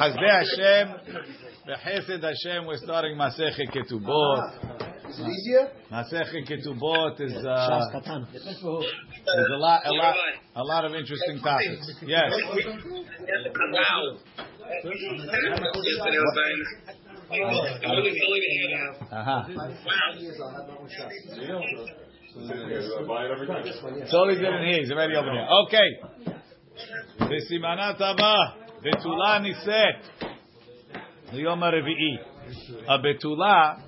Hashem, we're starting Masechah Ketubot. Is it easier? Masechah Ketubot is there's a lot of interesting topics. Yes. It's only didn't hear. He's already over there. Okay. The Simanat Abba. Betula Niset. Liyom HaRevi'i. A Betula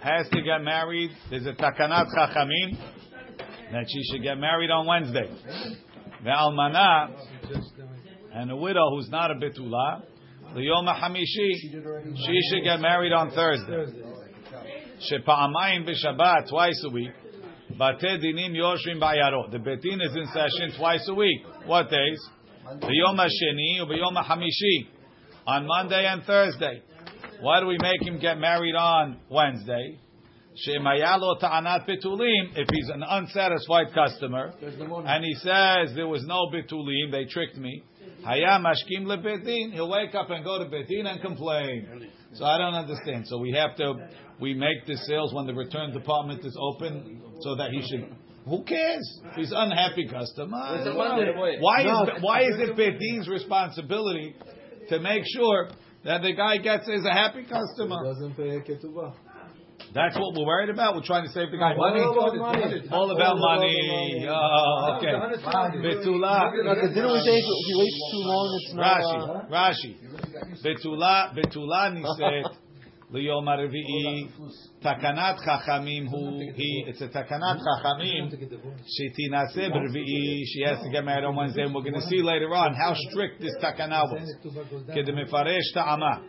has to get married. There's a Takanat Chachamim that she should get married on Wednesday. The Almanah and a widow who's not a Betula, Liyom HaHamishi, she should get married on Thursday. Shepa'amayim b'Shabbat, twice a week. Batei Dinim Yoshvim Ba'yarot. The Betin is in session twice a week. What days? B'yom hasheni u'b'yom ha'hamishi, on Monday and Thursday. Why do we make him get married on Wednesday? Shemayalo ta'anat betulim. If he's an unsatisfied customer and he says there was no betulim, they tricked me. Hayam ashkim lebetin. He'll wake up and go to betin and complain. So I don't understand. So we make the sales when the return department is open, so that he should. Who cares? He's unhappy customer. Why is it Bedin's responsibility to make sure that the guy is a happy customer? He doesn't pay ketubah. That's what we're worried about. We're trying to save the guy money. All about money. Okay. Betula. Didn't we say if you wait too long, it's not? Rashi. Betula niset. Liyom Arvi'i Takanat Chachamim it's a Takanat Chachamim Shetinaseh Arvi'i. She has to get married on Wednesday, and we're going to see later on how strict this Takanah was. Kedemifaresh Ta'ama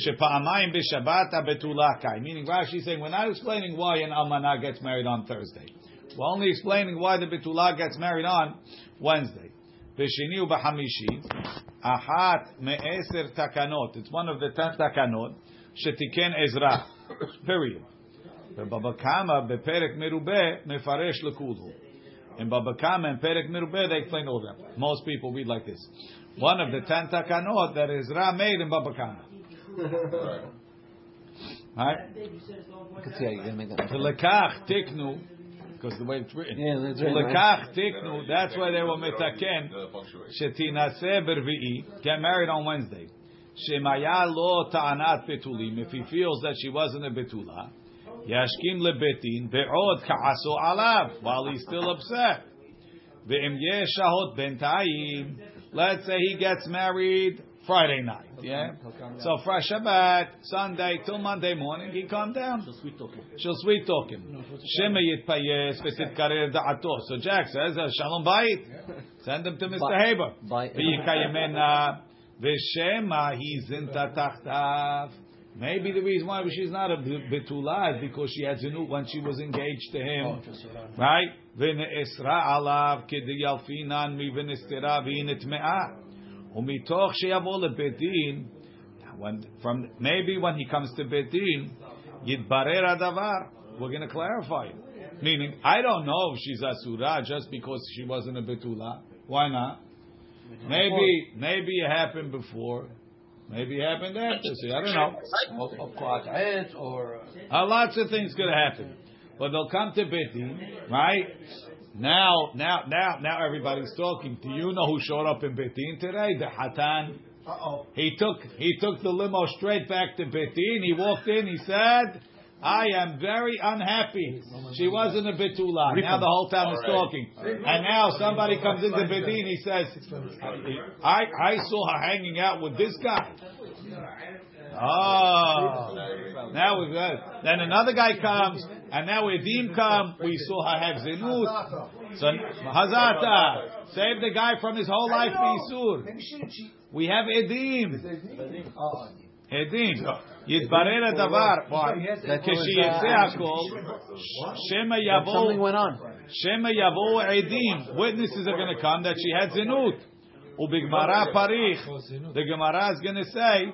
Shepa'amayim b'Shabbat Abetulakai. Meaning Rashi's saying we're not explaining why an Almanah gets married on Thursday. We're only explaining why the Betulah gets married on Wednesday. B'Shini u'B'Hamishi Ahat me'eser takanot. It's one of the 10 takanot. Shetiken Ezra. Period. In Bava Kamma, in Perek Mirube, mefaresh lekulu. In Bava Kamma and Perek Mirube, they explain all that. Most people read like this. One of the 10 takanot that Ezra made in Bava Kamma. Right? Lekach tiknu. Because the way it's written. That's why they were metaken. Shetinaseh bervi'i. Get married on Wednesday. Shemaya lo ta'anat betulim. If he feels that she wasn't a betula, yashkim lebetin be'od ka'aso alav, while he's still upset. Ve'im yeshahot bentayim. Let's say he gets married Friday night. Yeah. So from Shabbat, Sunday till Monday morning, he calmed down. She'll sweet talk him. Shemeyit payes v'titkarer da'ato. So Jack says, Shalom Bayit. Send him to Mr. Haber. V'yikayemena v'shema hizinta tachtav. Maybe the reason why she's not a betula is because she had zinut when she was engaged to him. Right? V'ne'esra alav k'diyalfinan mi'v'nestera v'initme'ah. Maybe when he comes to Bedin, Yidbarer Adavar, we're going to clarify it. Meaning, I don't know if she's Asura just because she wasn't a Betula. Why not? Maybe it happened before. Maybe it happened after. See, I don't know. Or lots of things could happen. But they'll come to Bedin, right? Now everybody's talking. Do you know who showed up in Betin today? The Hatan. Uh-oh. He took the limo straight back to Betin. He walked in. He said, I am very unhappy. She wasn't a Betula. Now the whole town is talking. And now somebody comes into Betin. He says, I saw her hanging out with this guy. Oh, now we're good. Then another guy comes, and now Edim come. We saw her have zinut. So Hazata saved the guy from his whole life isur. We have Edim. Yidbarer davar. Something went on. Shema yavo Edim. Witnesses are going to come that she had zinut. Ubigmara parich. The Gemara is going to say.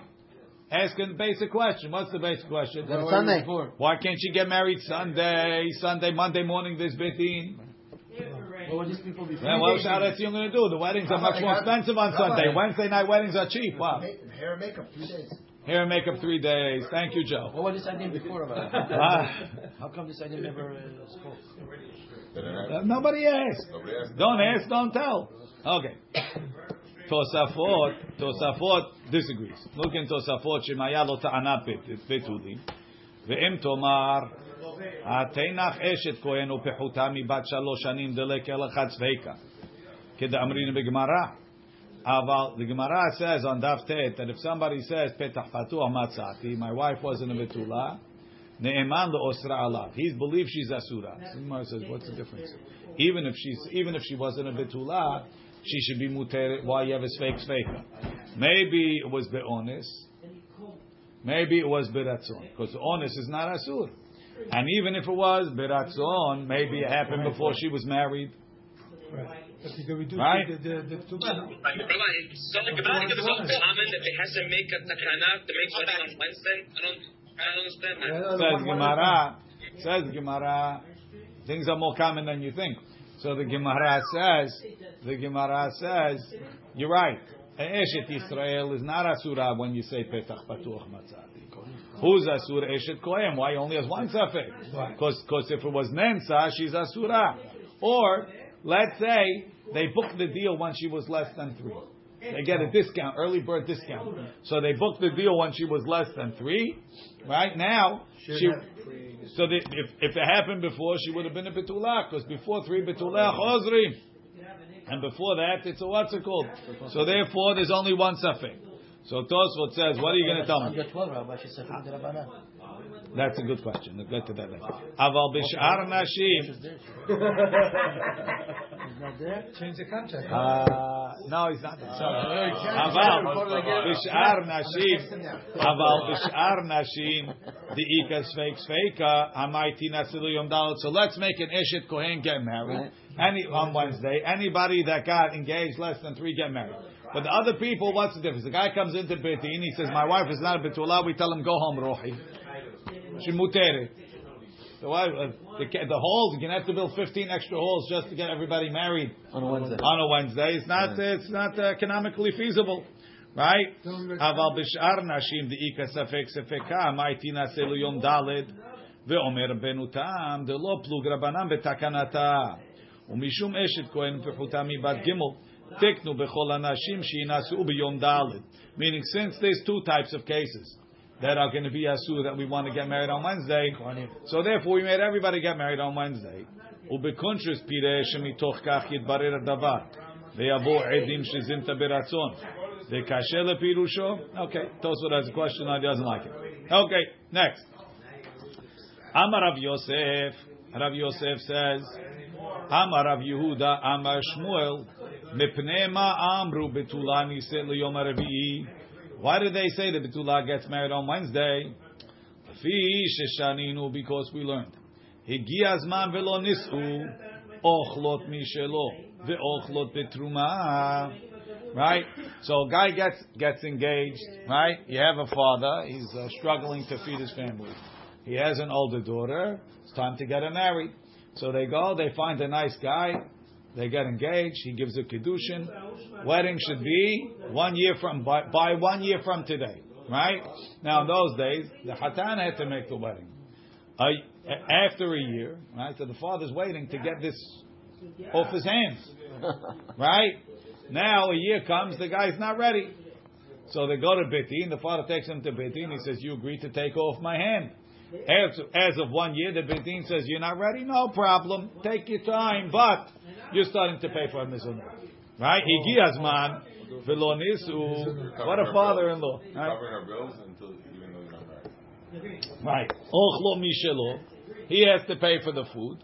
Asking the basic question. What's the basic question? Sunday. Why can't she get married Sunday? Monday morning, there's Betin. What would these people be? Well, what shout-outs are you going to do? The weddings are much more expensive on Sunday. Wednesday night weddings are cheap. Wow. Hair and makeup, 3 days. Hair and makeup, 3 days. Thank you, Joe. What was this idea before about it? How come this idea never spoke? Nobody asked. Don't ask, don't tell. Okay. Tosafot disagrees. Look in Tosafot. Shemaya lo ta'ana petuli. Ve'em tomar ha'teinach eshet kohen upechuta mibat shalosh shanim delekel achatz veika. Keda amrin be'gemara. Aval the Gemara says on Daf Tet that if somebody says petach patuach matzati, my wife wasn't a betula, ne'eman le'osra alav. He believes she's asura. The Gemara says, what's the difference? Even if she wasn't a betula, she should be muteret. Why you have a sveika? Maybe it was be'onis. Maybe it was beratzon, because onis is not asur. And even if it was beratzon, maybe it happened before she was married. Right. Right? They have to make a takana to make sure on Wednesday. I don't understand. Says Gemara, things are more common than you think. So the Gemara says, you're right. Eshet Yisrael is not asura when you say petach patuach matzati. Who's asura? Eshet Kohen. Why only has one safek? Because if it was Nensa, she's asura. Or let's say they booked the deal when she was less than 3. They get a discount, early bird discount. So they booked the deal when she was less than 3. Right now, if it happened before, she would have been a betula, because before 3 betula chozrim, and before that it's a what's it called. So therefore, there's only one safek. So Tosfot says, what are you going to tell me? That's a good question. Let's get to that later. Aval b'shar nashim. Change the contract. No, he's not. Sorry. Aval b'shar nashim. The ikas feika hamaiti nasilu yom dalot. So let's make an eshet kohen get married. On Wednesday, anybody that got engaged less than 3 get married. But the other people, what's the difference? The guy comes into Betin, he says, my wife is not a betula. We tell him, go home, Rohi. She mutere. The halls, you're going to have to build 15 extra halls just to get everybody married on a Wednesday. It's not economically feasible, right? Aval b'shar nashim de'ika safek safeka ma'iti naselu yom daled ve'omer benutam de'lo plug rabanam betakanata u'mishum eshet kohen pechuta mibat gimel teknu bechol anashim she'inasu b'yom daled. Meaning, since there's 2 types of cases that are going to be asur that we want to get married on Wednesday. So therefore, we made everybody get married on Wednesday. Ubekuntres pirei shemitoch kach yidbarer davar ve'yavo edim shezinta beratzon ve'kasher lepirusho. Okay, Tosfot has a question. I doesn't like it. Okay, next. Amar Rav Yosef. Rav Yosef says, Amar Rav Yehuda. Amar Shmuel. Mepnei ma amru betulani set liyom arvi'i. Why did they say the Betula gets married on Wednesday? Because we learned. Right? So a guy gets engaged, right? You have a father, he's struggling to feed his family. He has an older daughter, it's time to get her married. So they go, they find a nice guy, they get engaged, he gives a kiddushin. Wedding should be by 1 year from today, right? Now in those days, the Hatan had to make the wedding. After a year, right? So the father's waiting to get this off his hands, right? Now a year comes, the guy's not ready. So they go to Bitin, the father takes him to Bitin, he says, you agree to take off my hand. As of 1 year, the Beit Din says, you're not ready? No problem. Take your time, but you're starting to pay for a mizunah. Right? Higi Azman, Velo Nisu. What a father-in-law. Covering our bills until even though you're not married. Right. Ochlo Mishelo. He has to pay for the food.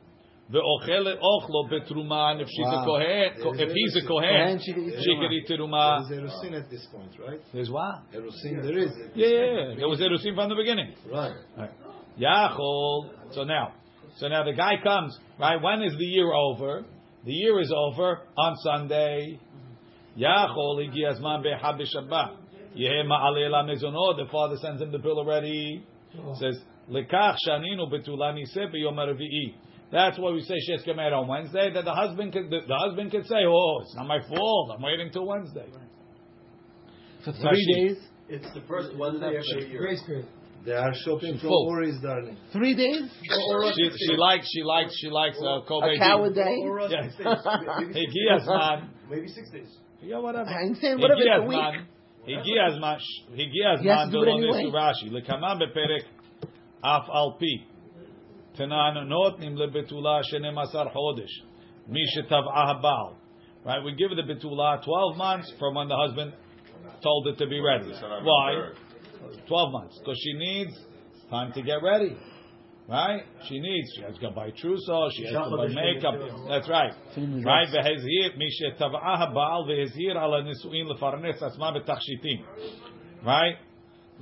Ve'ochel ochlo betruman. If she's a kohen, if he's a kohen, she can eat teruma. There's erusin at this point, right? There's what? Erusin, there is. Yeah. There was erusin from the beginning. Right. Yachol. So now the guy comes, right? When is the year over? The year is over on Sunday. Yachol igi azman be'habish abba. Yeh ma'alei la mezonot. The father sends him the bill already. Says lekach shaninu betulani se b'yom arvi'i. That's why we say she's gemer on Wednesday, that the husband could say, "Oh, it's not my fault. I'm waiting till Wednesday." For 3 days. It's the first Wednesday of the year. Grace period. There are shopping for worries, darling. 3 days? She likes Kobe. A cow a day? Yes. Maybe 6 days. Yeah, whatever. I'm saying, whatever it's a week. Higias man. Belong to Rashi. Lekaman beperek af alpi. Tenanot nim lebetula shenemasar chodesh. Mishetavah baal. Right, we give the betula 12 months from when the husband told it to be ready. Why? 12 months, because she needs time to get ready, right? She has to buy trousseau, she has to buy makeup. That's right, right? Right?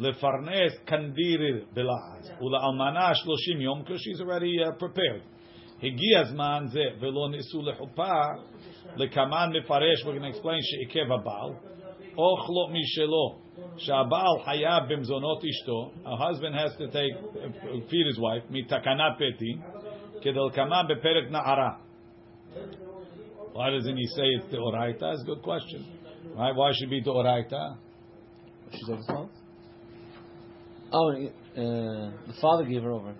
Lefarnes kandir belaz ula almana 30 yom, because she's already prepared. Higias man ze velo nisu lechupa lekaman mefaresh. We're going to explain sheikev abal ochlo mishelo. Shabal hayab bimzonot ishto. A husband has to feed his wife. Mitakana peti kedel kama beperek naara. Why doesn't he say it's the oraita? That's a good question. Right? Why should it be the oraita? She's on the phone. Oh, the father gave her over.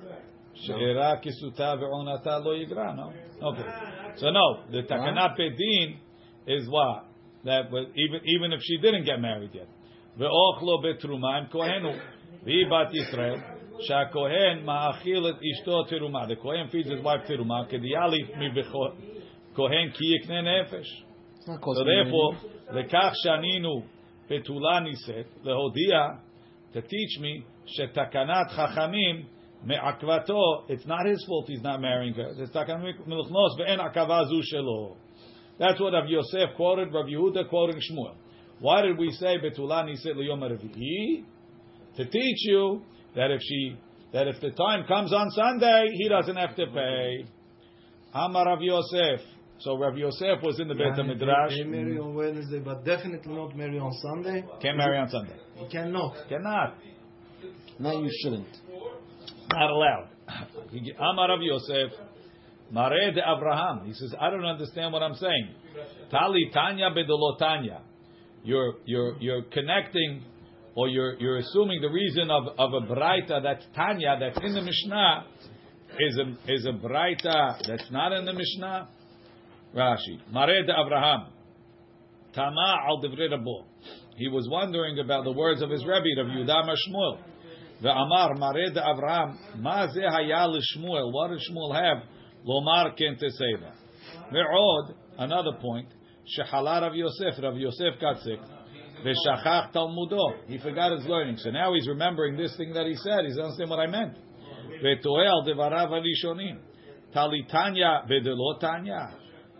Sheira kisuta ve'onata lo yigra. No. Okay. So no, the takana pedin is what that was, even if she didn't get married yet. Ve'ochlo betruma im kohenu vibat Yisrael sha kohen ma'achil et ishto teruma. The kohen feeds his wife teruma kediyali mi kohen ki yekne nefesh. So therefore, lekach shaninu betula niset lehodia, to teach me shetakanat chachamim me'akvato. It's not his fault he's not marrying her. It's takanat miluchnos ve'en akavazu shelo. That's what Rav Yosef quoted. Rav Yehuda quoting Shmuel. Why did we say Betulah Niset L'Yom Revi'i? To teach you that if the time comes on Sunday, he doesn't have to pay. Amar Rav Yosef. So Rav Yosef was in the Beit HaMidrash. They marry on Wednesday, but definitely not marry on Sunday. Can't marry on Sunday. You cannot. No, you shouldn't. Not allowed. Amar Rav Yosef. Mare de Abraham. He says, I don't understand what I'm saying. Tali Tanya Bedolotanya. You're connecting, or you're assuming the reason of a braita that's Tanya, that's in the Mishnah, is a braita that's not in the Mishnah. Rashi, Mared Avraham, Tama al Devre Rabo. He was wondering about the words of his Rebbe, Rav Yuda Shmuel. Ve'amar Mared Avraham, Ma ze haya l'Shmuel. What did Shmuel have? Lomar kenteseva. Ve'od, another point. Shehala Rav Yosef got sick. Veshachach Talmudo. He forgot his learning. So now he's remembering this thing that he said. He doesn't understand what I meant. Vetoel devarav arishonim. Talitanya vedelotanya.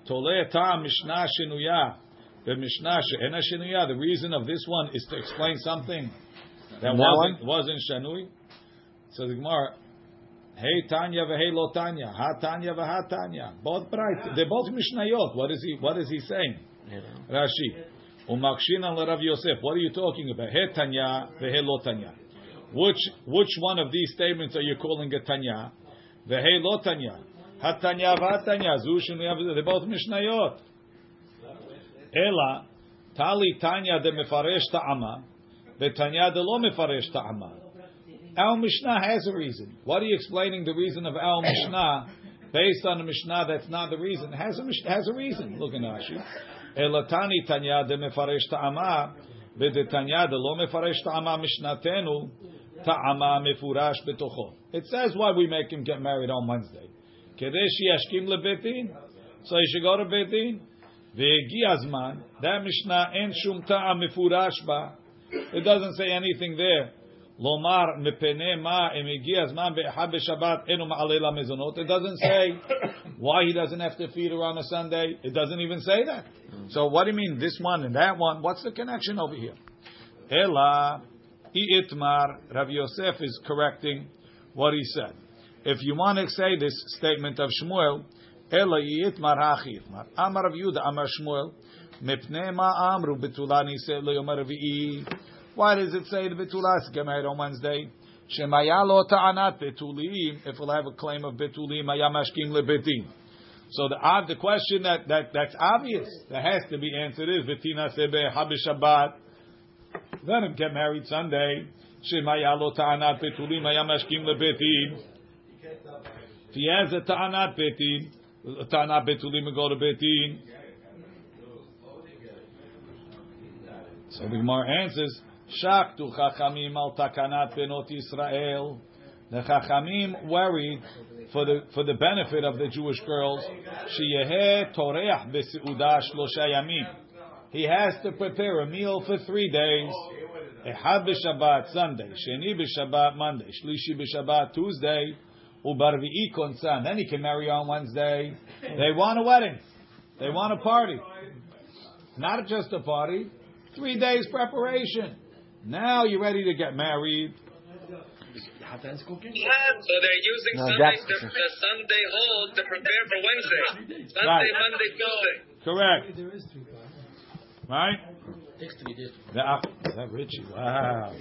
Tole ta mishnah shenuya. The mishnah she'ena shenuya. The reason of this one is to explain something that wasn't shenui. So the Gemara. Hey Tanya v'Hey Lo Tanya, Ha Tanya v'Ha Tanya. Both bright. They're both Mishnayot. What is he saying? Rashi. Umakshinan leRav Yosef. What are you talking about? Hey Tanya v'Hey Lo Tanya. Which one of these statements are you calling a Tanya? V'Hey Lo Tanya, Ha Tanya v'Ha Tanya. They're both Mishnayot. Ela Tali Tanya de Mefaresh Ta'ama, v'Tanya de Lo Mefaresh Ta'ama. Our Mishnah has a reason. What are you explaining the reason of our Mishnah based on a Mishnah that's not the reason? It has a reason. Look in Rashi. Elatani Tanya de Mefaresh Ta'ama, Bede Tanya de Lo Mefaresh Ta'ama Mishnatenu, Ta'ama Mefurash Betocho. It says why we make him get married on Wednesday. Kedeshi Ashkim Lebetin, so he should go to Betin. Ve'egiazman, that Mishnah en Shum Ta'am Mefurash Ba. It doesn't say anything there. Lomar mepene ma emigias man be'echad beShabbat enu ma'alela mezonot. It doesn't say why he doesn't have to feed her on a Sunday. It doesn't even say that. So what do you mean this one and that one? What's the connection over here? Ela iitmar. Rav Yosef is correcting what he said. If you want to say this statement of Shmuel, Ela iitmar ha'chi itmar. Amar Rav Yehuda, Amar Shmuel mepene ma amru betulani se le'yom revi'i. Why does it say the Betulas get married on Wednesday? Shemaya lo ta'anat betulim. If we'll have a claim of betulim, ayamashkim lebetin. So the question that's obvious, that has to be answered is betina sebe habishabat. Let him get married Sunday. Shemaya lo ta'anat betulim, ayamashkim lebetin. If he has a ta'anat betulim and go to betin. So the Gemara answers. Shaktu Chachamim al Takanat Benot Israel. The Chachamim worried for the benefit of the Jewish girls. Sheyeh Toreach B'Seudah Shlosha Yamim. He has to prepare a meal for 3 days. Echad b'Shabbat Sunday, Sheni b'Shabbat Monday, Shlishi b'Shabbat Tuesday, Ubarvi'i Konsan. Then he can marry on Wednesday. They want a wedding. They want a party. Not just a party. 3 days preparation. Now you're ready to get married. Yeah, so they're using the Sunday hold to prepare for Wednesday. Sunday, right. Monday, Tuesday. Correct. There is 3 days. Right? It takes 3 days. Is that Richie? Wow.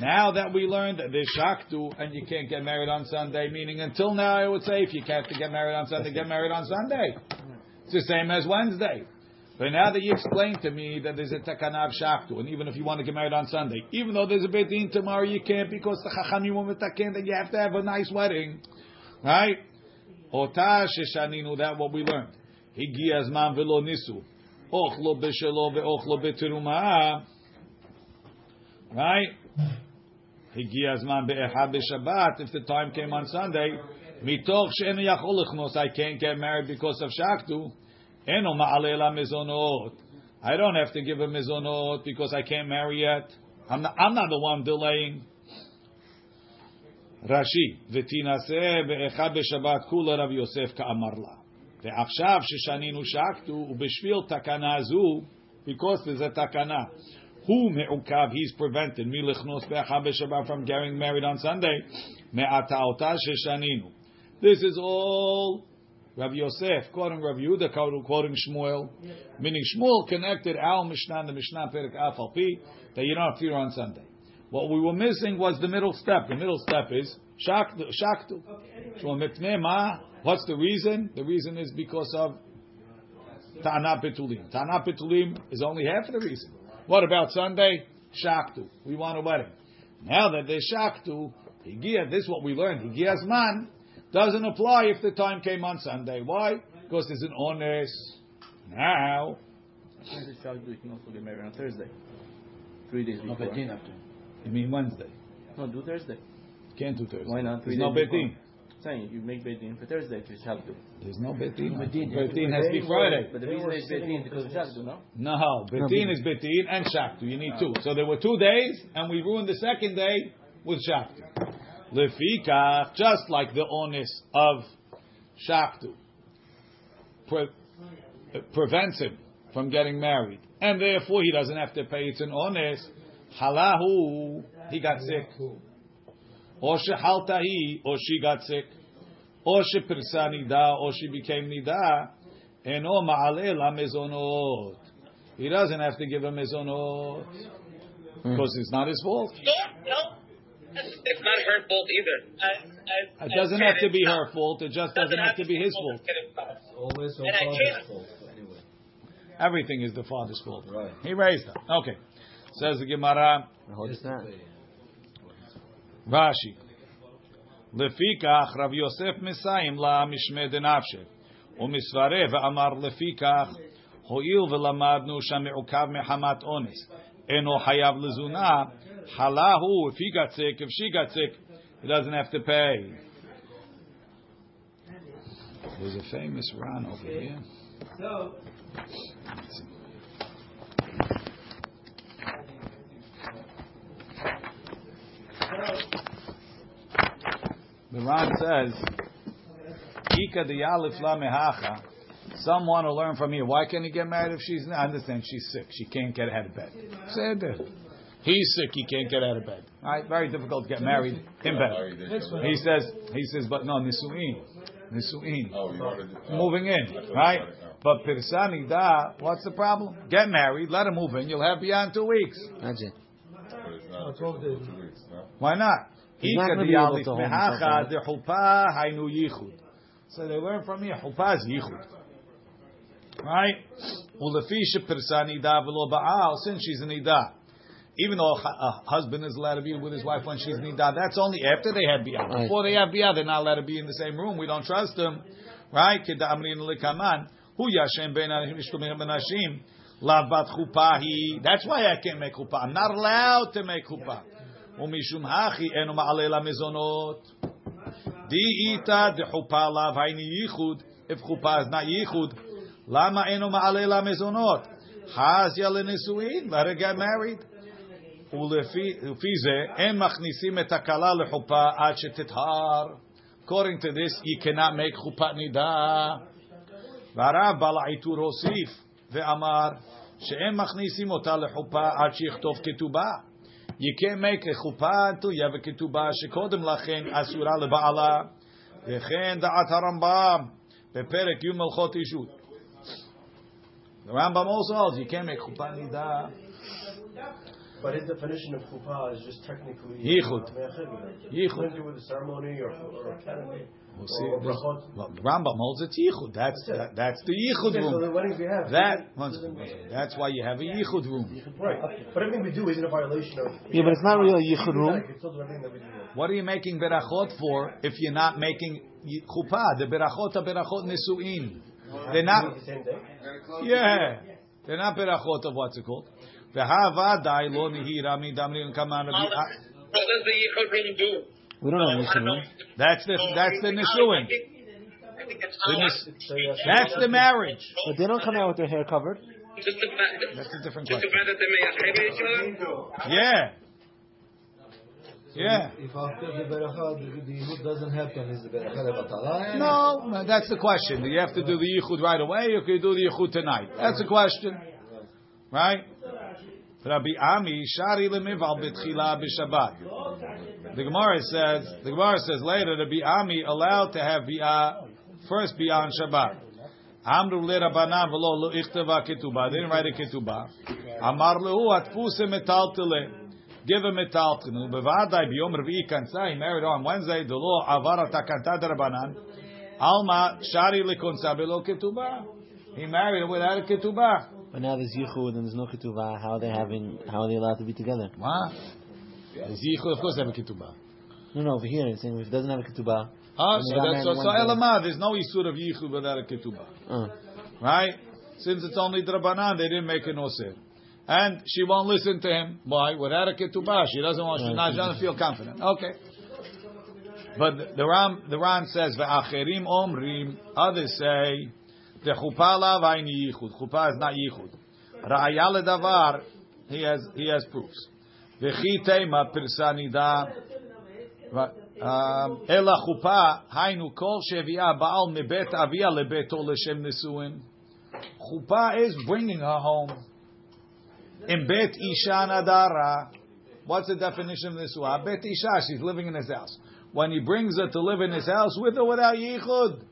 Now that we learned that there's shaktu and you can't get married on Sunday, meaning until now I would say if you can't get married on Sunday, get married on Sunday. It's the same as Wednesday. But now that you explained to me that there's a takana of shaktu, and even if you want to get married on Sunday, even though there's a bet din tomorrow, you can't because the chachamim will mitaken that you have to have a nice wedding, right? Ota sheshaninu, that what we learned. Higiya zman velo nisu, ochlo b'shelo ve'ochlo b'teruma, right? Higiya zman be'echad b'shabbat. If the time came on Sunday, mitoch she'en yachol lechnos, I can't get married because of shaktu. I don't have to give a mizonot because I can't marry yet. I'm not the one delaying. Rashi v'tinaseh be'echad b'shabbat kula Rav Yosef ka'amar la. Ve'achshav sheshaninu shaktu u'b'shvil takana zu, because there's a takana. Who me'ukav, he's prevented milechnos be'echad b'shabbat from getting married on Sunday. Me'ata'ota sheshaninu. This is all Rav Yosef quoting Rav Yehuda, quoting Shmuel, meaning Shmuel connected our Mishnah and the Mishnah Perek Afalpi that you don't have to fear on Sunday. What we were missing was the middle step. The middle step is shaktu. What's the reason? The reason is because of ta'anat betulim. Ta'anat betulim is only half of the reason. What about Sunday? Shaktu. We want a wedding. Now that they shaktu, this is what we learned. Higiyaz man. Doesn't apply if the time came on Sunday. Why? Because it's an honest. Now. You can also get married on Thursday. 3 days before. No betin after. You mean Wednesday? No, do Thursday. Can't do Thursday. Why not? There's no betin. Saying you make betin for Thursday to shaktu. There's no betin. Betin has to be Friday. But the reason is betin because of shaktu, no? No, betin is betin and shaktu. You need two. So there were 2 days, and we ruined the second day with shaktu. Lefikach, just like the onus of shaktu prevents him from getting married, and therefore he doesn't have to pay. It's an onus. Halahu, he got sick, or shehaltahi, or she got sick, or she pirsa nida, or she became nida, and o ma'aleh la mezonot. He doesn't have to give a mezonot because it's not his fault. It's not her fault either. It doesn't have to be her fault. It just doesn't have to be his fault. It's always her father's fault. Anyway. Everything is the father's fault. Right. He raised her. Okay. Says the Gemara. What is that? Rashi. Lefikach Rav Yosef Mesayim la mishmed enafshe. Umisvare ve'amar lefikach ho'il ve'lamadnu shami'ukav mehamat onis. Eno hayav lezunah. Halahu, if he got sick, if she got sick, he doesn't have to pay. There's a famous Ran over here. The Ran says, Ika de Yalif la mehacha. Some want to learn from here. Why can't he get married if she's not? I understand she's sick. She can't get out of bed. Say it. He's sick, he can't get out of bed. All right, very difficult to get married in bed. He says, but no, nisu'in, moving in, right? But pirsa nida, what's the problem? Get married, let her move in, you'll have beyond 2 weeks. That's it. Why not? So they learn from here, Chuppah is Yichud. Right? Since she's an Idah. Even though a husband is allowed to be with his wife when she's nidah, that's only after they have biyah. Before they have biyah, they're not allowed to be in the same room. We don't trust them, right? That's why I can't make chuppah. I'm not allowed to make chuppah. If chuppah is not yichud, lama eno ma'ale la mezonot? Hazya lenesuin, let her get married. According to this, you cannot make chupat nida. V'arav bala itur osif ve'amar she'en machnisim ota lechupa ad sheyichtov ketubah. You can't make a chupa until you have a ketubah shekodem lachen asura lebaala. V'chen da'at harambam beperek yum melchot ishut. The Rambam also holds you can't make chupa nida. But his definition of chuppah is just technically yichud. Yichud with a ceremony or academy. We'll see. Well, Rambam holds it's yichud. That's the yichud room. So the weddings we have. That's why you have a yichud room. Right. But everything we do isn't a violation of. Yeah, but it's not really a yichud room. What are you making berachot for if you're not making chuppah? The berachot are berachot nesuin. They're not. Yeah. They're not berachot of what's it called. What does the Yichud room do? We don't know Yichud room. That's the Nisuin. That's the marriage. But they don't come out with their hair covered. That's a different question. Yeah. Yeah. If after the Berachah, the Yichud doesn't happen, is the Berachah Batala? No, that's the question. Do you have to do the Yichud right away or can you do the Yichud tonight? That's the question. Right? Rabbi Ami shari lemival b'tchila b'Shabbat. The Gemara says later, Rabbi Ami allowed to have first biyah on Shabbat. Amru leRabbanan v'lo ichteva ketubah. They didn't write a ketubah. Amar lehu atfuse metaltile. Give a metaltile. Bevadai biyom Rvi'i kansa. He married on Wednesday. The law avar atakanta d'Rabbanan. Alma shari lekonsa v'lo ketubah. He married without a ketubah. But now there's yichud and there's no ketubah. How are they allowed to be together? What? There's yichud, of course they have a ketubah. No, over here it's saying if it doesn't have a ketubah. Oh, so elamah, there's no isur of yichud without a ketubah. Right? Since it's only drabanan, they didn't make an osir. And she won't listen to him. Why? Without a ketubah, she doesn't want. She doesn't feel confident. Okay. But the Ran says ve'acherim omrim. Others say. The chuppah lav ayin yichud. Chuppah is not yichud. Ra'ayah ledavar. He has proofs. V'chi tema pirsanida. Ela chuppah haynu kol sheviah baal mebet avia lebeto l'shem nesuin. Chuppah is bringing her home. In bet isha nadara. What's the definition of nesuah? Bet isha. She's living in his house. When he brings her to live in his house with or without yichud.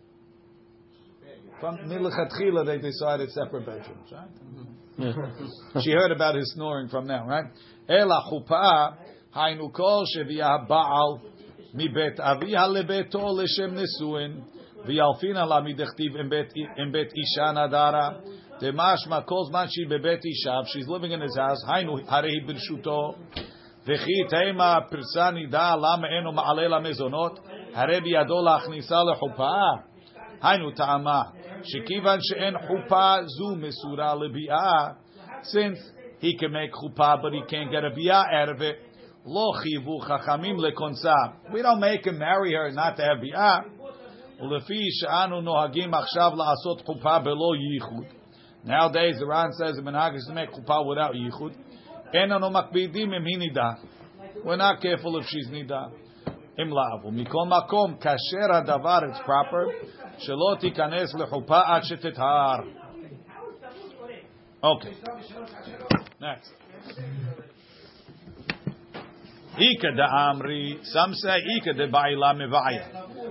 From Milchatchila, they decided separate bedrooms, right? Yeah. She heard about his snoring from now, right? Ela chuppah haynu kol sheviah baal mibet avia lebeto l'shem nesuin v'yalfina la midechtiv imbet isha nadara demashma kol zman she bebet isha. She's living in his house. Haynu harei birshuto v'chi teima pirsanida lama eno ma'ale la mezonot harei biyado lachnisa lechuppah haynu ta'amah. Since he can make chuppah, but he can't get a biyah out of it. We don't make him marry her not to have biyah. Nowadays, the Ran says the minhag is to make chuppah without yichud. We're not careful if she's nidah. It's proper. Okay. Next. Some say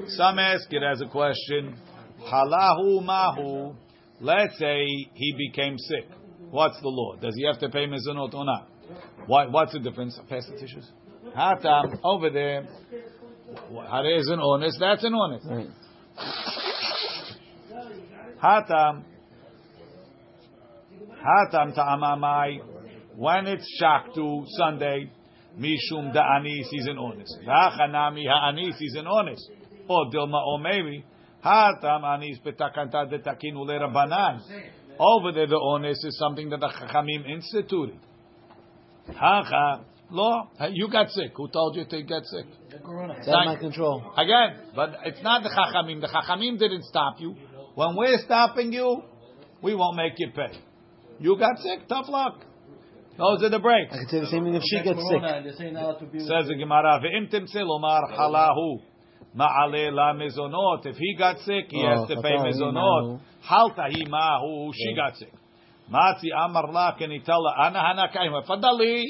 some ask it as a question. Halahu mahu. Let's say he became sick. What's the law? Does he have to pay mezunot or not? What's the difference? Pass the tissues. Hatam, over there. Harei is an honest, that's an honest. Hatam ta'amamai. When it's shaktu, Sunday, mishum da'anis, he's an honest. Ha'chanami ha'anis, he's an honest. Or dilma or maybe. Hatam anis betakanta detakinu le'rabanan. Over there, the honest is something that the Chachamim instituted. Hacha, law, you got sick. Who told you to get sick? It's out of my control. Again, but it's not the Chachamim. The Chachamim didn't stop you. When we're stopping you, we won't make you pay. You got sick, tough luck. Those are the breaks. I can say the same thing if she gets sick. Says the Gemara, ve'im timtzeh lomar halahu. Ma'ale la mezonot. If he got sick, he has to pay mezonot. Haltahi ma'hu. She got sick. Mati amar la. Can he tell her? Ana hana kaima. Fadali.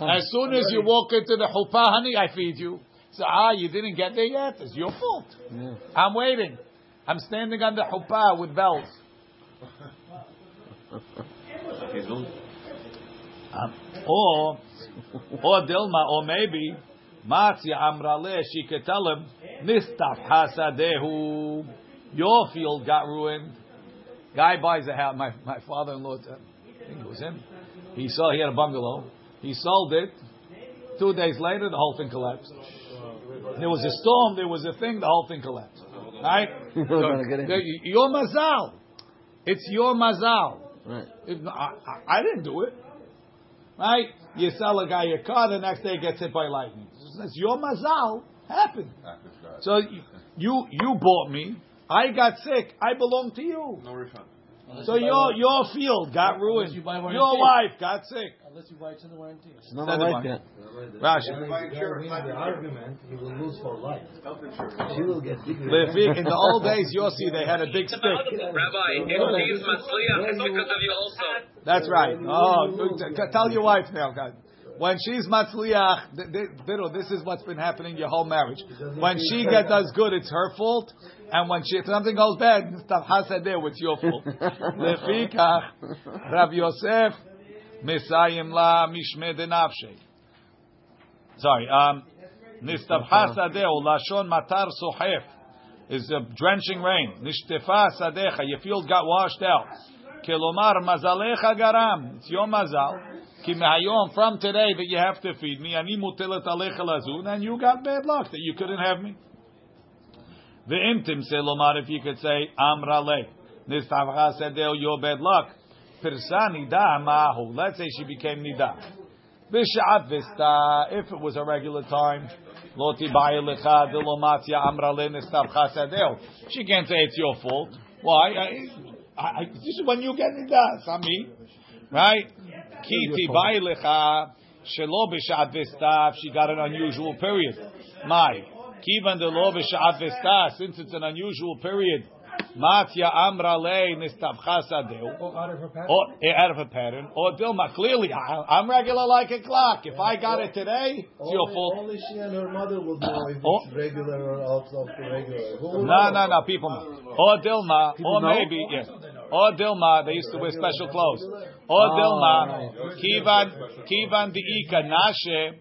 As soon as you walk into the chuppah, honey, I feed you. So you didn't get there yet. It's your fault. Yeah. I'm waiting. I'm standing on the chuppah with bells. Or Dilma, or maybe. Matzi Amraleh, she could tell him, Nistaf Hasadehu, your field got ruined. Guy buys a house. My father-in-law, I think it was him. He had a bungalow. He sold it. 2 days later, the whole thing collapsed. There was a storm. There was a thing. The whole thing collapsed. Right? Your mazal. It's your mazal. Right. I didn't do it. Right? You sell a guy a car. The next day, he gets hit by lightning. It's your mazal happened. So you bought me. I got sick. I belong to you. No refund. Unless so your field got ruined. You your wife got sick. Unless you buy it in the warranty. It's not like that. Rashi. If you buy insurance, the argument, you will lose for life. She will get dignity. In the old days, Yosi, they had a big stick. Rabbi, it's Masliach. It's because of you also. That's right. Tell your wife now, God. When she's matzliach, this is what's been happening your whole marriage. When she does good, it's her fault, and when she something goes bad, it's your fault. Lefikach, Rav Yosef, Mesayim la mishme denafshe. Sorry, nistav hasadeu lashon matar sohef is a drenching rain. Nishtefa sadecha, your field got washed out. Kelomar mazalecha garam, it's your mazal. From today that you have to feed me, and you got bad luck that you couldn't have me. The intim selomar, if you could say amrale, this tavra said your bad luck. Pirsani da mahu. Let's say she became nida. Bishat vista. If it was a regular time, loti ba'elecha delomatia amrale nistavcha sadeo. She can't say it's your fault. Why? This is when you get nida, Sami, right? Kiti ba'lecha shelo b'shat v'stav. She got an unusual period. My kivan de lo b'shat v'stav. Since it's an unusual period, matya amralei nistavcha sadeu. Or out of a pattern. Or Dilma. Clearly, I'm regular like a clock. If I got it today, it's your fault. Only she and her mother will know if it's regular or out of the regular. No. People know. Or Dilma. Or maybe yes. Or Dilma, they used to wear special clothes. Or Dilma, Kivan Diika Nashe.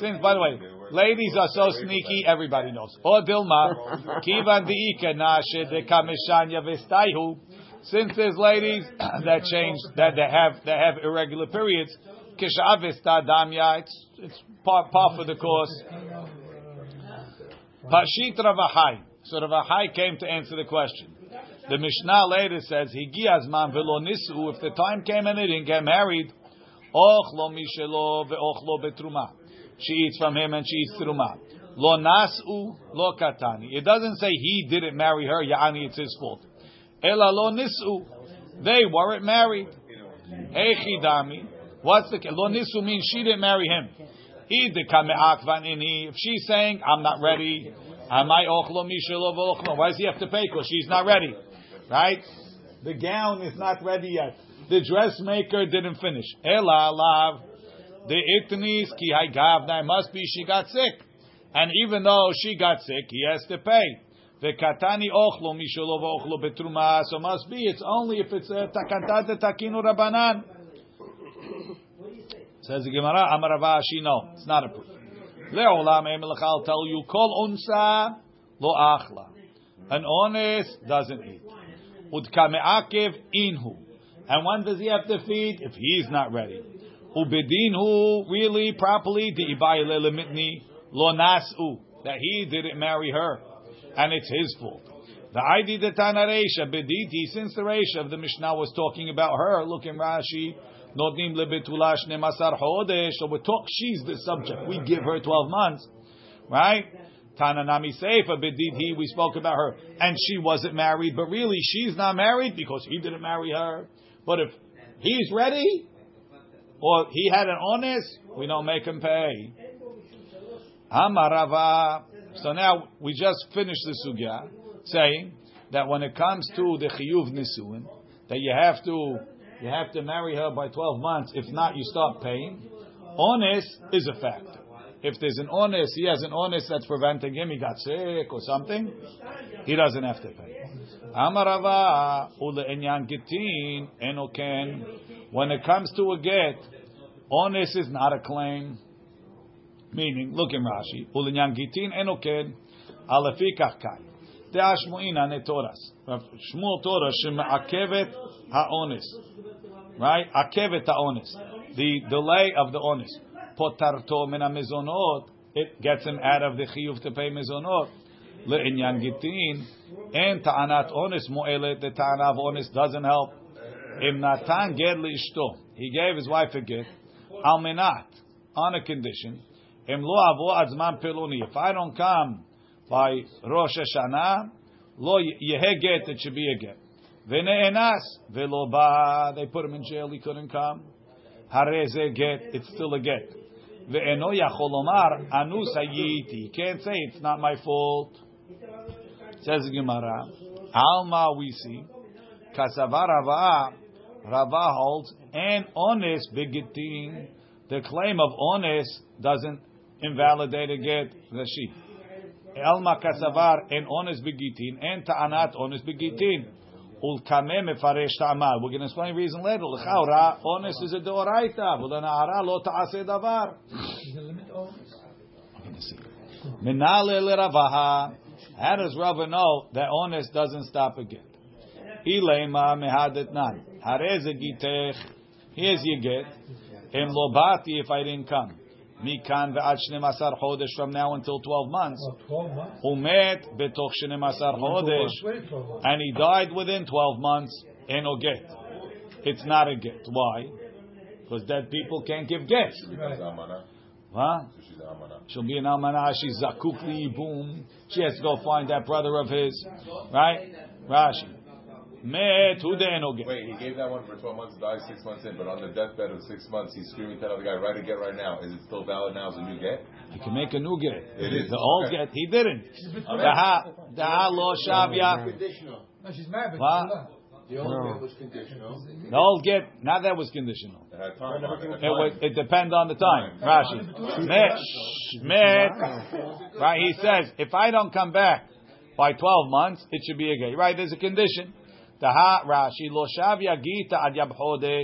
Since, by the way, ladies are so sneaky, everybody knows. Or Dilma, Kivan Diika Nashe de Kamishanya Vestaihu. Since there's ladies that change, that they have irregular periods, Kisha Vesta Damya, it's par for the course. Pashit Ravahai. So Ravahai came to answer the question. The Mishnah later says, "Higiyazman velo nisu." If the time came and they didn't get married, ochlo mishelo veochlo betruma. She eats from him and she eats truma. Lo nasu lo katani. It doesn't say he didn't marry her. Yani, it's his fault. Ela lo nisu. They weren't married. Echidami. What's the lo nisu means? She didn't marry him. If she's saying, "I'm not ready," why does he have to pay? Because she's not ready. Right? The gown is not ready yet. The dressmaker didn't finish. Ela lav the itnis ki haygavna. It must be she got sick, and even though she got sick, he has to pay. Vekatani ochlo misholov ochlo betruma. So must be. It's only if it's takantata takinu rabanan. Says the Gemara, Amar Rav Ashi, no, it's not a proof. Le'olam emelcha, I'll tell you, kol unsa lo achla. An honest doesn't eat. Udka me'akev inhu. And when does he have to feed? If he's not ready. Ubedinhu, really, properly, de'ibai le'lemitni lo nas'u. That he didn't marry her. And it's his fault. The Aidi detana reisha bediti, since the reisha of the Mishnah was talking about her, look in Rashi, Notnim lebetula shne masar hodesh. So we talk. She's the subject. We give her 12 months, right? Tananami seifa bediti. We spoke about her, and she wasn't married. But really, she's not married because he didn't marry her. But if he's ready, or he had an honest, we don't make him pay. Hamarava. So now we just finished the sugya, saying that when it comes to the chiyuv nisuin, that you have to marry her by 12 months. If not, you stop paying. Honest is a factor. If there's an honest, he has an honest that's preventing him. He got sick or something. He doesn't have to pay. Amarava ule enyan gitin enoken. When it comes to a get, honest is not a claim. Meaning, look in Rashi. Ule enyan gitin enoken alefikach kai. Deashmuina netoras. Shmuel Torah shemaakevet haones. Right? Akevet ha'ones. The delay of the honest. Potarto mina mezonot. It gets him out of the chiyuv to pay mezonot. Le'inyan gitin. And ta'anat honest mo'elet. The ta'anav honest doesn't help. Im natan ged li'ishto. He gave his wife a gift. Al menat. On a condition. Im lo avo adzman peloni. If I don't come by Rosh Hashanah, lo yehe get. It should be a get. Vene'enas velo ba. They put him in jail. He couldn't come. Hareze get. It's still a get. Ve'eno yacholomar anu sayiti. He can't say it's not my fault. Says Gemara. Alma we see. Kasava Rava. Rava holds and honest begitin. The claim of honest doesn't invalidate a get. Rashi. Alma kasavar and honest begitin and ta'anat honest begitin. We're going to explain the reason later. L'chaura, honest is a deoraita. V'lenahara lo ta'aseh davar. I'm going to see. Menale l'ravaha. How does Rava know that honest doesn't stop again? Ilema mehadetnan. Harez egitech. Here's your get. Em lo bati if I didn't come. Mikan ve'ad shnei masar chodesh, from now until 12 months. Umet betoch shnei masar chodesh, and he died within 12 months. Eno get. It's not a get. Why? Because dead people can't give gets. Huh? She'll be an almanah. She's zakuk liyibum. She has to go find that brother of his, right? Rashi. Met who the eno get. Wait, he gave that one for 12 months, died 6 months in, but on the deathbed of 6 months, he's screaming to the other guy, "Write a get right now." Is it still valid now as a new get? He can make a new get. It is. The old get, he didn't. Daha lo shavya. Conditional. No, she's married. What? The old get was conditional. The old get, now that was conditional. It depends on the time. Rashi. Met. Right, he says, if I don't come back by 12 months, it should be a get. Right, there's a condition. Rashi lo shavya gita ad yab chodesh.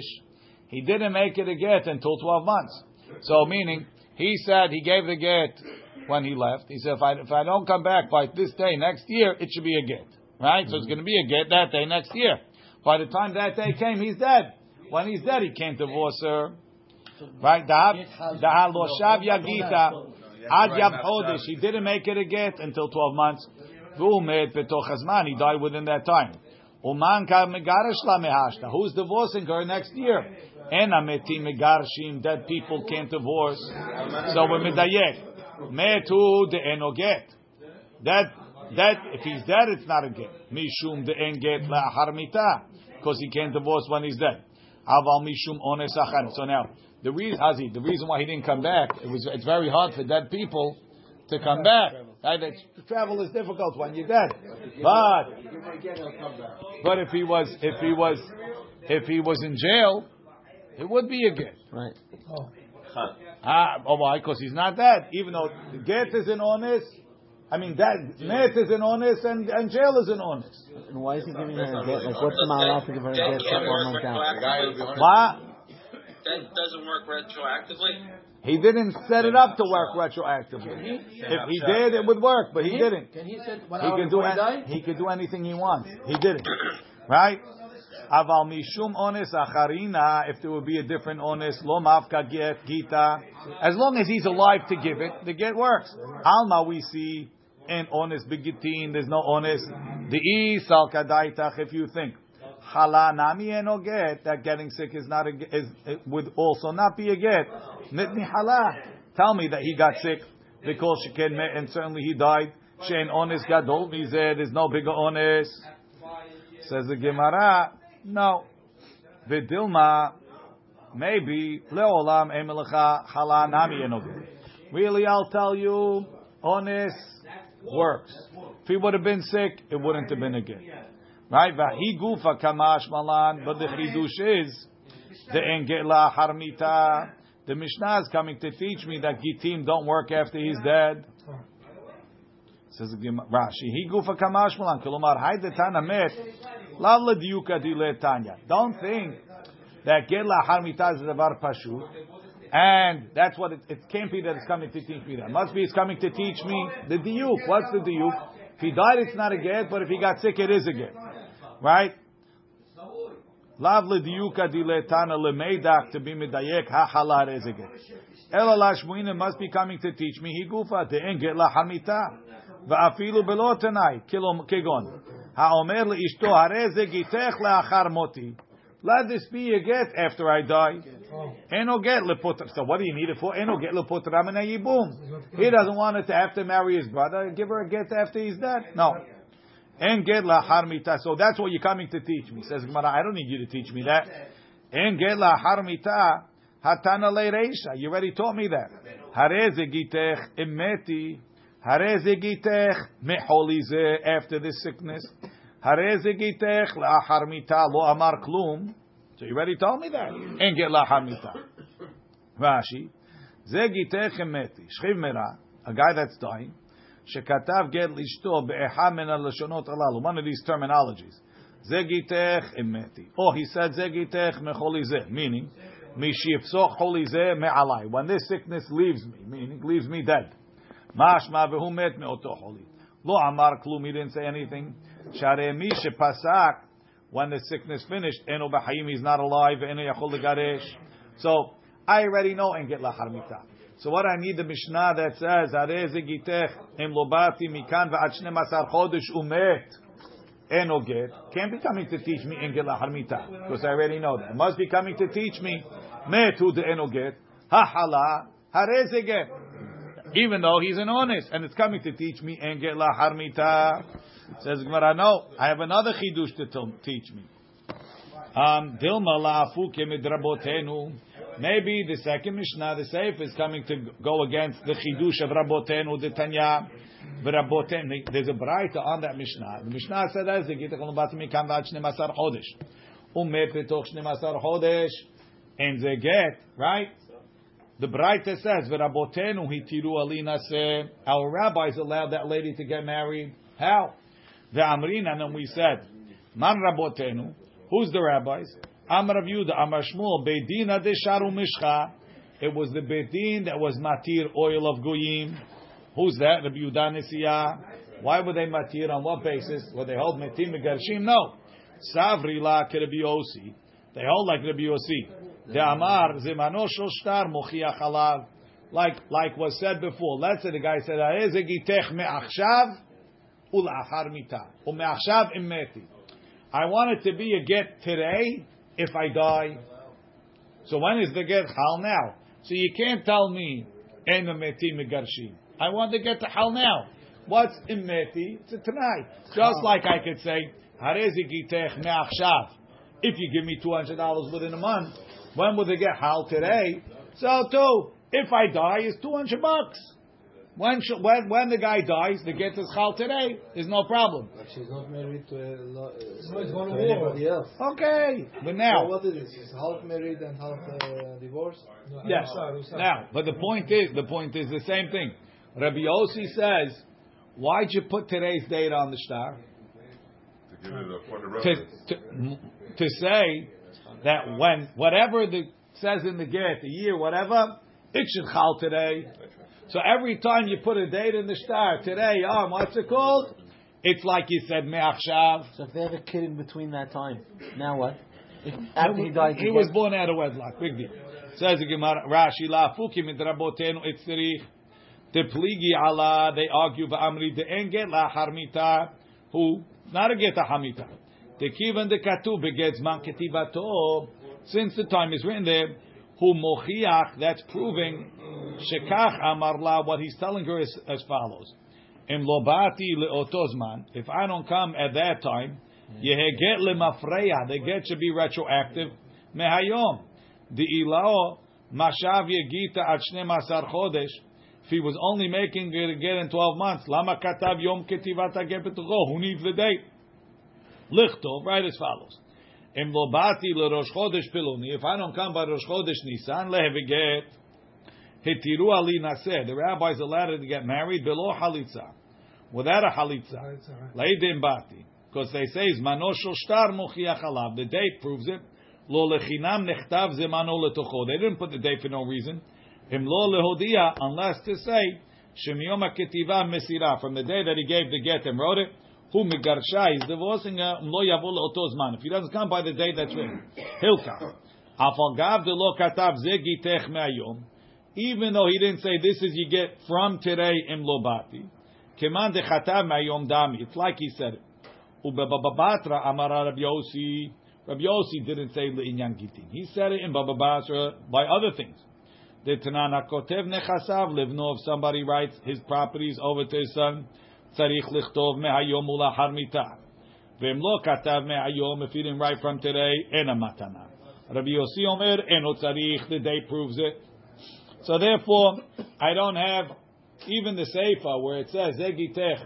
He didn't make it a get until 12 months. So meaning, he said he gave the get when he left. He said, if I don't come back by this day next year, it should be a get. Right? Mm-hmm. So it's going to be a get that day next year. By the time that day came, he's dead. When he's dead, he can't divorce her. Right? Daha lo shavya gita ad yab chodesh. He didn't make it a get until 12 months. Vumed betoch hazman. He died within that time. Who's divorcing her next year? Dead people can't divorce. So we're medayek. Metu de eno get. That if he's dead, it's not a get. Mishum de en get la harmita, because he can't divorce when he's dead. Aval mishum ones achan. So now the reason why he didn't come back, it's very hard for dead people to come back. Right? Travel is difficult when you're dead. But if he was in jail, it would be a get. Right. Oh. Why? Because he's not dead. Even though the get is an honest, I mean, that net is an honest and jail is an honest. And why is he giving her a get? Like, what's the ma'ala to give her a get? What? That doesn't work retroactively? He didn't set it up to work retroactively. If he did, it would work, but he didn't. Can he set what hour before he died? He could do anything he wants. He didn't. Right? Aval mishum ones acharina, if there would be a different ones, lo mafka get gita. As long as he's alive to give it, the get works. Alma we see in ones begitin, there's no ones. Dei salkadaitach, if you think hala nami eno get, that getting sick is not a, is, it would also not be a get. Nitni hala, tell me that he got sick because she can, and certainly he died. Shein ones gadol mize, there's no bigger ones. Says the Gemara, no. Vidilma, maybe leolam emelacha hala nami enoged. Really, I'll tell you, honest works. If he would have been sick, it wouldn't have been a gift, right? Vahi gufa kamash malan. But the chidush is the engela harmita. The Mishnah is coming to teach me that gitim don't work after he's dead. Says Rashi, he gufa kamash malan kolomar haydetana met lavla diuka diletanya. Don't think that gedla harmita is davar pashut, and that's what it can't be that it's coming to teach me that. It must be it's coming to teach me the diuk. What's the diuk? If he died, it's not a get, but if he got sick, it is a get, right? Lavla diuka diletana lemeidak to be medayek hahalar is a get. Elalashmuina must be coming to teach me he gufa the en gedla harmita. Va'afilu below tonight, kegon. Ha'omer le'ishto harei ze gitech le'achar moti. Let this be a get after I die. Eno get le'potra. So what do you need it for? Eno get le'potra min ha'yibum. He doesn't want her to have to marry his brother. Give her a get after he's dead. No. En get le'achar mita. So that's what you're coming to teach me. Says Gemara, I don't need you to teach me that. En get le'achar mita. Hatana le'reisha. You already taught me that. Harei ze gitech emeti. After this sickness. So you already told me that. And get laharmita. Rashi. A guy that's dying. One of these terminologies. Oh, he said meaning, when this sickness leaves me, meaning leaves me dead. Mashma vehu met me'oto choli. Lo amar klum, he didn't say anything. Sharei mi shepasak, when the sickness finished, eno b'chayim, he's not alive, eno yachol l'garesh. So, I already know and get laharmita. So what I need the Mishnah that says, Harei ze gitech, em lo bati mikan va'at shne masar chodesh umet, eno get, can't be coming to teach me and get laharmita, because I already know that. It must be coming to teach me, met hu de eno get, ha'hala, harei ze get. Even though he's an honest, and it's coming to teach me and get la harmita. Says Gemara, no, I have another chidush to teach me. Dilma la afuke midrabotenu. Maybe the second Mishnah, the safe, is coming to go against the chidush of Rabotenu de Tanya. There's a braita on that Mishnah. The Mishnah said that the Gita Kolobatmi kam v'at shne masar chodesh, ume petoch shne masar chodesh, and they get right. The Braita says, "V'rabotenu hitiru alina se." Our rabbis allowed that lady to get married. How? Ve'amrina, and then we said, "Man rabotenu." Who's the rabbis? Am Rav Yuda, Am Shmuel. Beidin ade sharu mishcha. It was the beidin that was matir oil of goyim. Who's that? Rabbi Yuda Nesia. Why were they matir? On what basis? Were they hold metim megarshim? No. Savri la Rabbi Yosi. They hold like Rabbi Yosi. Like was said before. Let's say the guy said, I want it to be a get today if I die. So when is the get hal now? So you can't tell me I want to get the hal now. What's immeti? It's tonight. Just like I could say, if you give me $200 within a month, when will they get hal today? So too, if I die, it's $200. When the guy dies, the get is hal today. There's no problem. But she's not married to anybody else. Okay, but now so what is this? She's half married and half divorced. No, yes. Now, but the point is the same thing. Rabbi Yosi says Why'd you put today's date on the star? To give it a point of reference. To say that when whatever the says in the get, the year, whatever, it should chal today. So every time you put a date in the star, today, what's it called? It's like you said, me'achshav. So if they have a kid in between that time, now what? If after he died, he was born out of wedlock. Big deal. Says the Gemara, Rashi la fuki midrabotenu itzrich tepligi ala. They argue va'amri de'enget la harmita who not a get a hamita. Tekivan dekatu begets man ketivato. Since the time is written there, who mochiach, that's proving shekach amarla. What he's telling her is as follows: Im lobati leotozman. If I don't come at that time, yeheget lemafreya. The get should be retroactive. Mehayom the ilao mashav yegita at 12 chodesh. If he was only making the get in 12 months, lama katav yom ketivata get betucho. Who needs the date? Lichtov, right as follows. If I don't come by Rosh Chodesh Nisan, leheviget hitiru ali naseh. The rabbis allowed her to get married below halitza, without a halitza. Leidim bati, because they say zmano shel shtar mochiach alav. The date proves it. Lo lechinam nechtav zemano letocho. They didn't put the date for no reason. Im lo lehodia, unless to say shemiyom haketiva mesira. From the day that he gave the get and wrote it. Who megarsha is divorcing her? Lo yavol otozman. If he doesn't come by the date that's written, he'll come. Afalgav de lo katav zegitech me'ayom. Even though he didn't say this is you get from today im lobati. Keman de chatav me'ayom dami. It's like he said. Ubaba Batra amara Rabbi Yosi. Rabbi Yosi didn't say le'inyan gitin. He said it in Baba Batra by other things. De tanana kotev nechasav livno. If somebody writes his properties over to his son. Tzarich lichtov me'ayom ulachar mitah. Ve'im lo katav me'ayom. If he didn't write from today, ena matana. Rabbi Yosi omer eno tzarich. The day proves it. So therefore, I don't have even the seifa where it says zegitech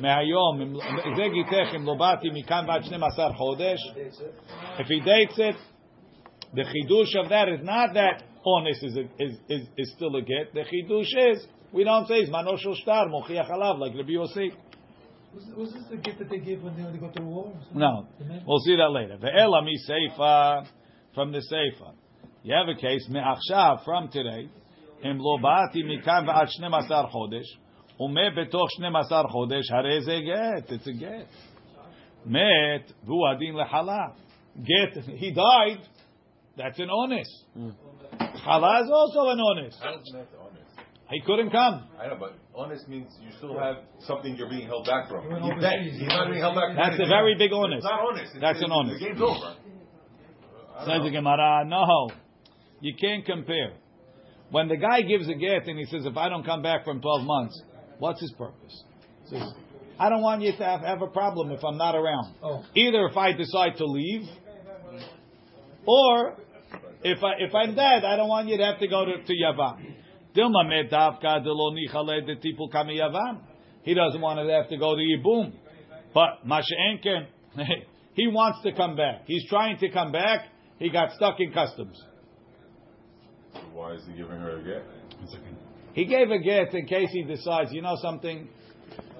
me'ayom zegitech im lobati mikan vat shne masar chodesh. If he dates it, the chidush of that is not that onis is still a get. The chidush is. We don't say it's manoshel shtar mochiach alav like Rabbi Yosi. Was this the gift that they gave when they got to the war? No, we'll see that later. Ve'ela mi seifa, from the seifa. You have a case me'achshav, from today. Im lo ba'ati mikan va'at 12 chodesh. Ume betoch 12 chodesh harei ze get. It's a get. Met vu'adin lehala. Get. He died. That's an onis. Chala is also an onis. He couldn't come. I know, but honest means you still have something you're being held back from. He's not being held back from. That's a very big honest. It's not honest. That's an honest. The game's over. Says the Gemara, no. You can't compare. When the guy gives a get and he says, if I don't come back from 12 months, what's his purpose? He says, I don't want you to have a problem if I'm not around. Oh. Either if I decide to leave, or if I'm dead, I don't want you to have to go to Yavam. He doesn't want to have to go to Yibum. But Masha'enken, he wants to come back. He's trying to come back. He got stuck in customs. So why is he giving her a get? He gave a get in case he decides, you know something?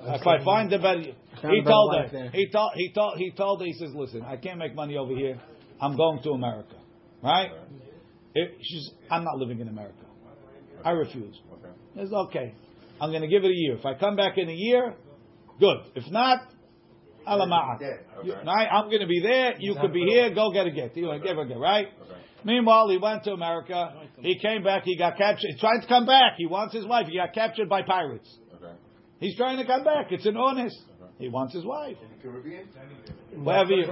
If I find the value. He told her. He told her, he says, listen, I can't make money over here. I'm going to America. Right? I'm not living in America. I refuse. It's okay. I'm going to give it a year. If I come back in a year, good. If not, alama'at. I'm going to be there. You could be here. Go get a get. You want to give a get, right? Okay. Meanwhile, he went to America. He came back. He got captured. He's trying to come back. He wants his wife. He got captured by pirates. Okay. He's trying to come back. It's an honest. Okay. He wants his wife. In the Caribbean? Wherever you...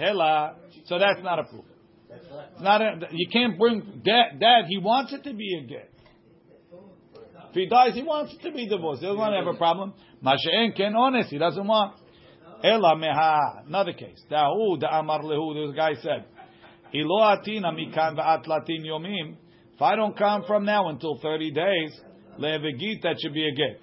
Ela. So that's not a proof. It's not a, you can't bring dad. He wants it to be a get. If he dies, he wants it to be divorced. He doesn't want to have a problem. Masha'en ken honest. He doesn't want. Ela meha. Another case. Daoud amar lehu. This guy said, "Ilo atina mikan va'atlatin yomim." If I don't come from now until 30 days, levegit, that should be a get.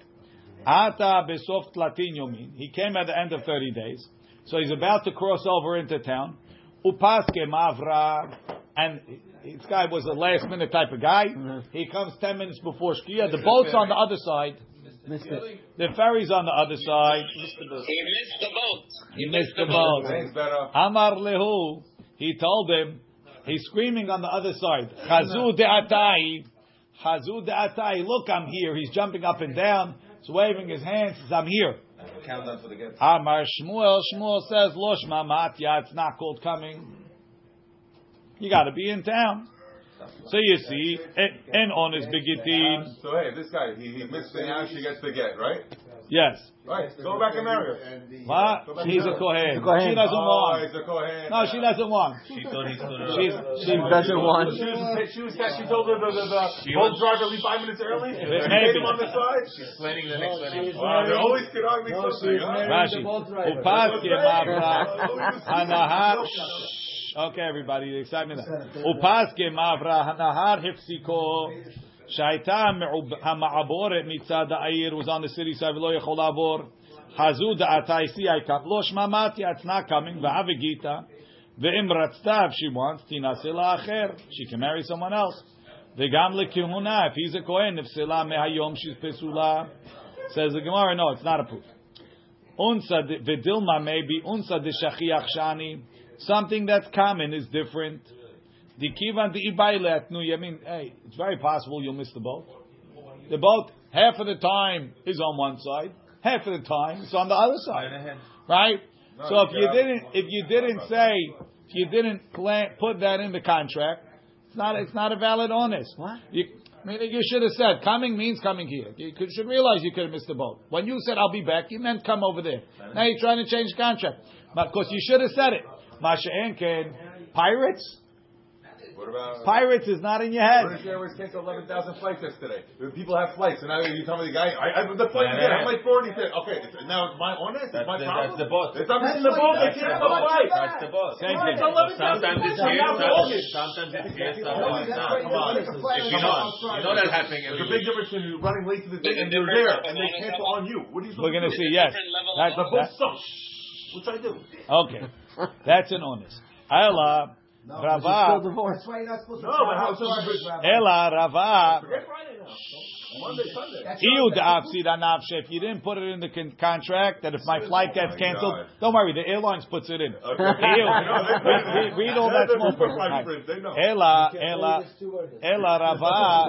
Ata besoft latin yomim. He came at the end of 30 days, so he's about to cross over into town. Upaske mavra, and this guy was a last minute type of guy. Mm-hmm. He comes 10 minutes before Shkia. The boat's on the other side. The ferry's on the other side. He missed the boat. He missed the boat. Amar lehu. He told him. He's screaming on the other side. Chazu de'atai. Chazu de'atai. Look, I'm here. He's jumping up and down. He's waving his hands. Says, I'm here. Countdown for the guest. Amar Shmuel. Shmuel says, Lo shma matya. It's not called coming. You got to be in town. So you see, and on his begitin. So hey, this guy, he missed the house, he gets the get, right? Yes. Right, go back and marry him. What? He's a Kohen. She doesn't want. He's a Kohen. No, she doesn't want. She thought he's she doesn't want. She told her the boat driver leave 5 minutes early. Maybe on the side. She's planning the next wedding. They're always arguing something. Rashi. Upaske okay, everybody, the excitement. Upaske mavra hanahar hifsiko shaitam hamaaboret mitzad ha'ir was on the city side. Lo yechol avor hazud ataisi aikam lo shma matya. It's not coming. V'avigita ve'im ratzta if she wants tinase la'acher. She can marry someone else. Ve'gam lekihuna if he's a kohen nifsela mehayom she's pesula. Says the Gemara, no, it's not approved. Unsa ve'dilma maybe unsa deshachiach shani. Something that's common is different. The kivan the ibaylat nu. I mean, hey, it's very possible you'll miss the boat. The boat half of the time is on one side, half of the time it's on the other side, right? No, so if you didn't put that in the contract, it's not a valid honest. What? Meaning you should have said coming means coming here. You should realize you could have missed the boat. When you said I'll be back, you meant come over there. Now you're trying to change the contract, but of course you should have said it. Masha Enken, pirates? What about pirates is not in your head. British Airways canceled 11,000 flights yesterday. People have flights, and now you tell me the guy, the flight again. I'm like 40. Okay, now it's my honest. It's my problem. That's the boss. It's the boss. They can't have a flight. That's the boss. Sometimes it's here. Sometimes it's here. Sometimes it's not. Come on. You know that's happening. There's a big difference between running late to the day and they're there, and they cancel on you. What are you supposed to do? We're going to see, yes. The boss sucks. What should I do? Okay. That's an honest. Ella, no, Rava. That's why you're not supposed to. No, but how supposed to? Ella, Rava. Forget Friday now. Monday, Sunday. If you didn't put it in the contract, that if my flight gets canceled, don't worry, the airlines puts it in. Read all that small. Ella, Rava.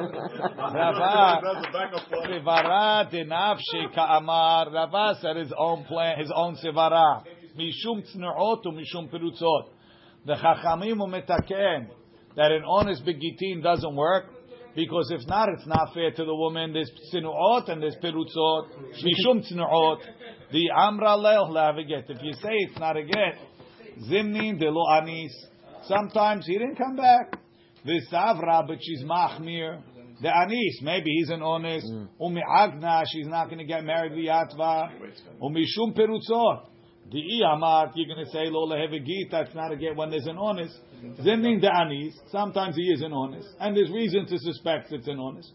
Rava said his own plan, his own sevara. Mishum tznuot u'mishum perutzot. The chachamim u'metaken that an honest begitin doesn't work because if not, it's not fair to the woman. There's tznuot and there's perutzot. Mishum tznuot. The amra leil la'aviget. If you say it's not a get, zimnin de lo anis. Sometimes he didn't come back. V'savra, but she's machmir. The anis, maybe he's an honest. U'mi'agna, she's not going to get married v'yatva. U'mishum perutzot. The iamat, you're going to say lo lehevigita. It's not a get when there's an honest. Zimning the anis. Sometimes he is an honest, and there's reason to suspect it's an honest.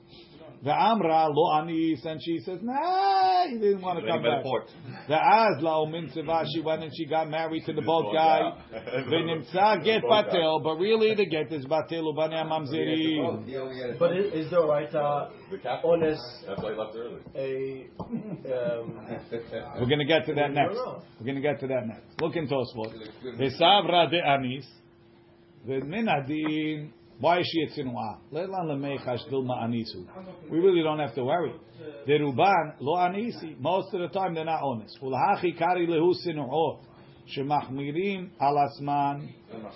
The amra lo anis, and she says nah, he didn't want to come back. The azla umintzeva, she went and she got married to the boat guy. V'nimtza get batel, but really the get is batel ubanei mamzeri. But is there right honest? That's why he left early. We're going to get to that next. Look in Tosafot. V'savra de anis. V'minadin. Why is she a tzinua? We really don't have to worry. The ruban lo anisi. Most of the time they're not honest. Ulhachi kari lehu sinuot shemachmirim alasman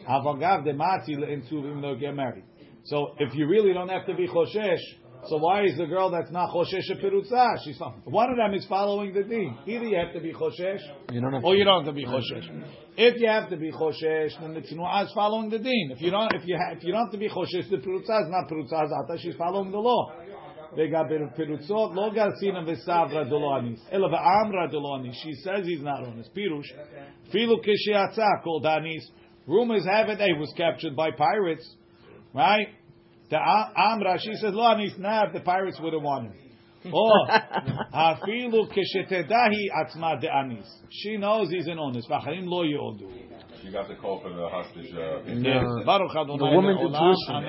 avagav demati leintuvim they'll get married. So if you really don't have to be choshesh, so why is the girl that's not choshesh a perutza? She's one of them is following the deen. Either you have to be choshesh, or you don't have to be choshesh. If you have to be choshesh, then the tzinua is following the deen. If you don't have to be choshesh, the perutza is not perutza zata. She's following the law. They got perutzot lo garsina v'savra dolonis ela v'amra dolonis. She says he's not honest. Pirush filu kishiatza called anis. Rumors have it he was captured by pirates, right? The Amra, she says, lo anis, nah, if the pirates would have won him. She knows he's an honest. She got the call for the hostage. Yes. The woman's intuition.